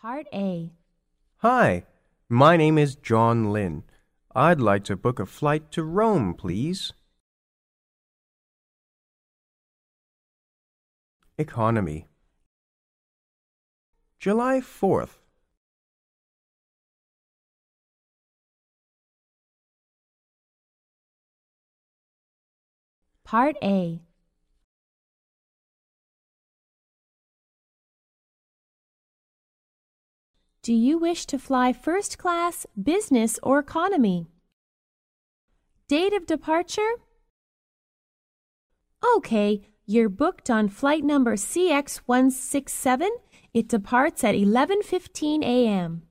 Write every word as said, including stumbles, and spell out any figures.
Part A. Hi, my name is John Lin. I'd like to book a flight to Rome, please. Economy. July fourth. Part A. Do you wish to fly first class, business, or economy? Date of departure? Okay, you're booked on flight number C X one six seven. It departs at eleven fifteen a m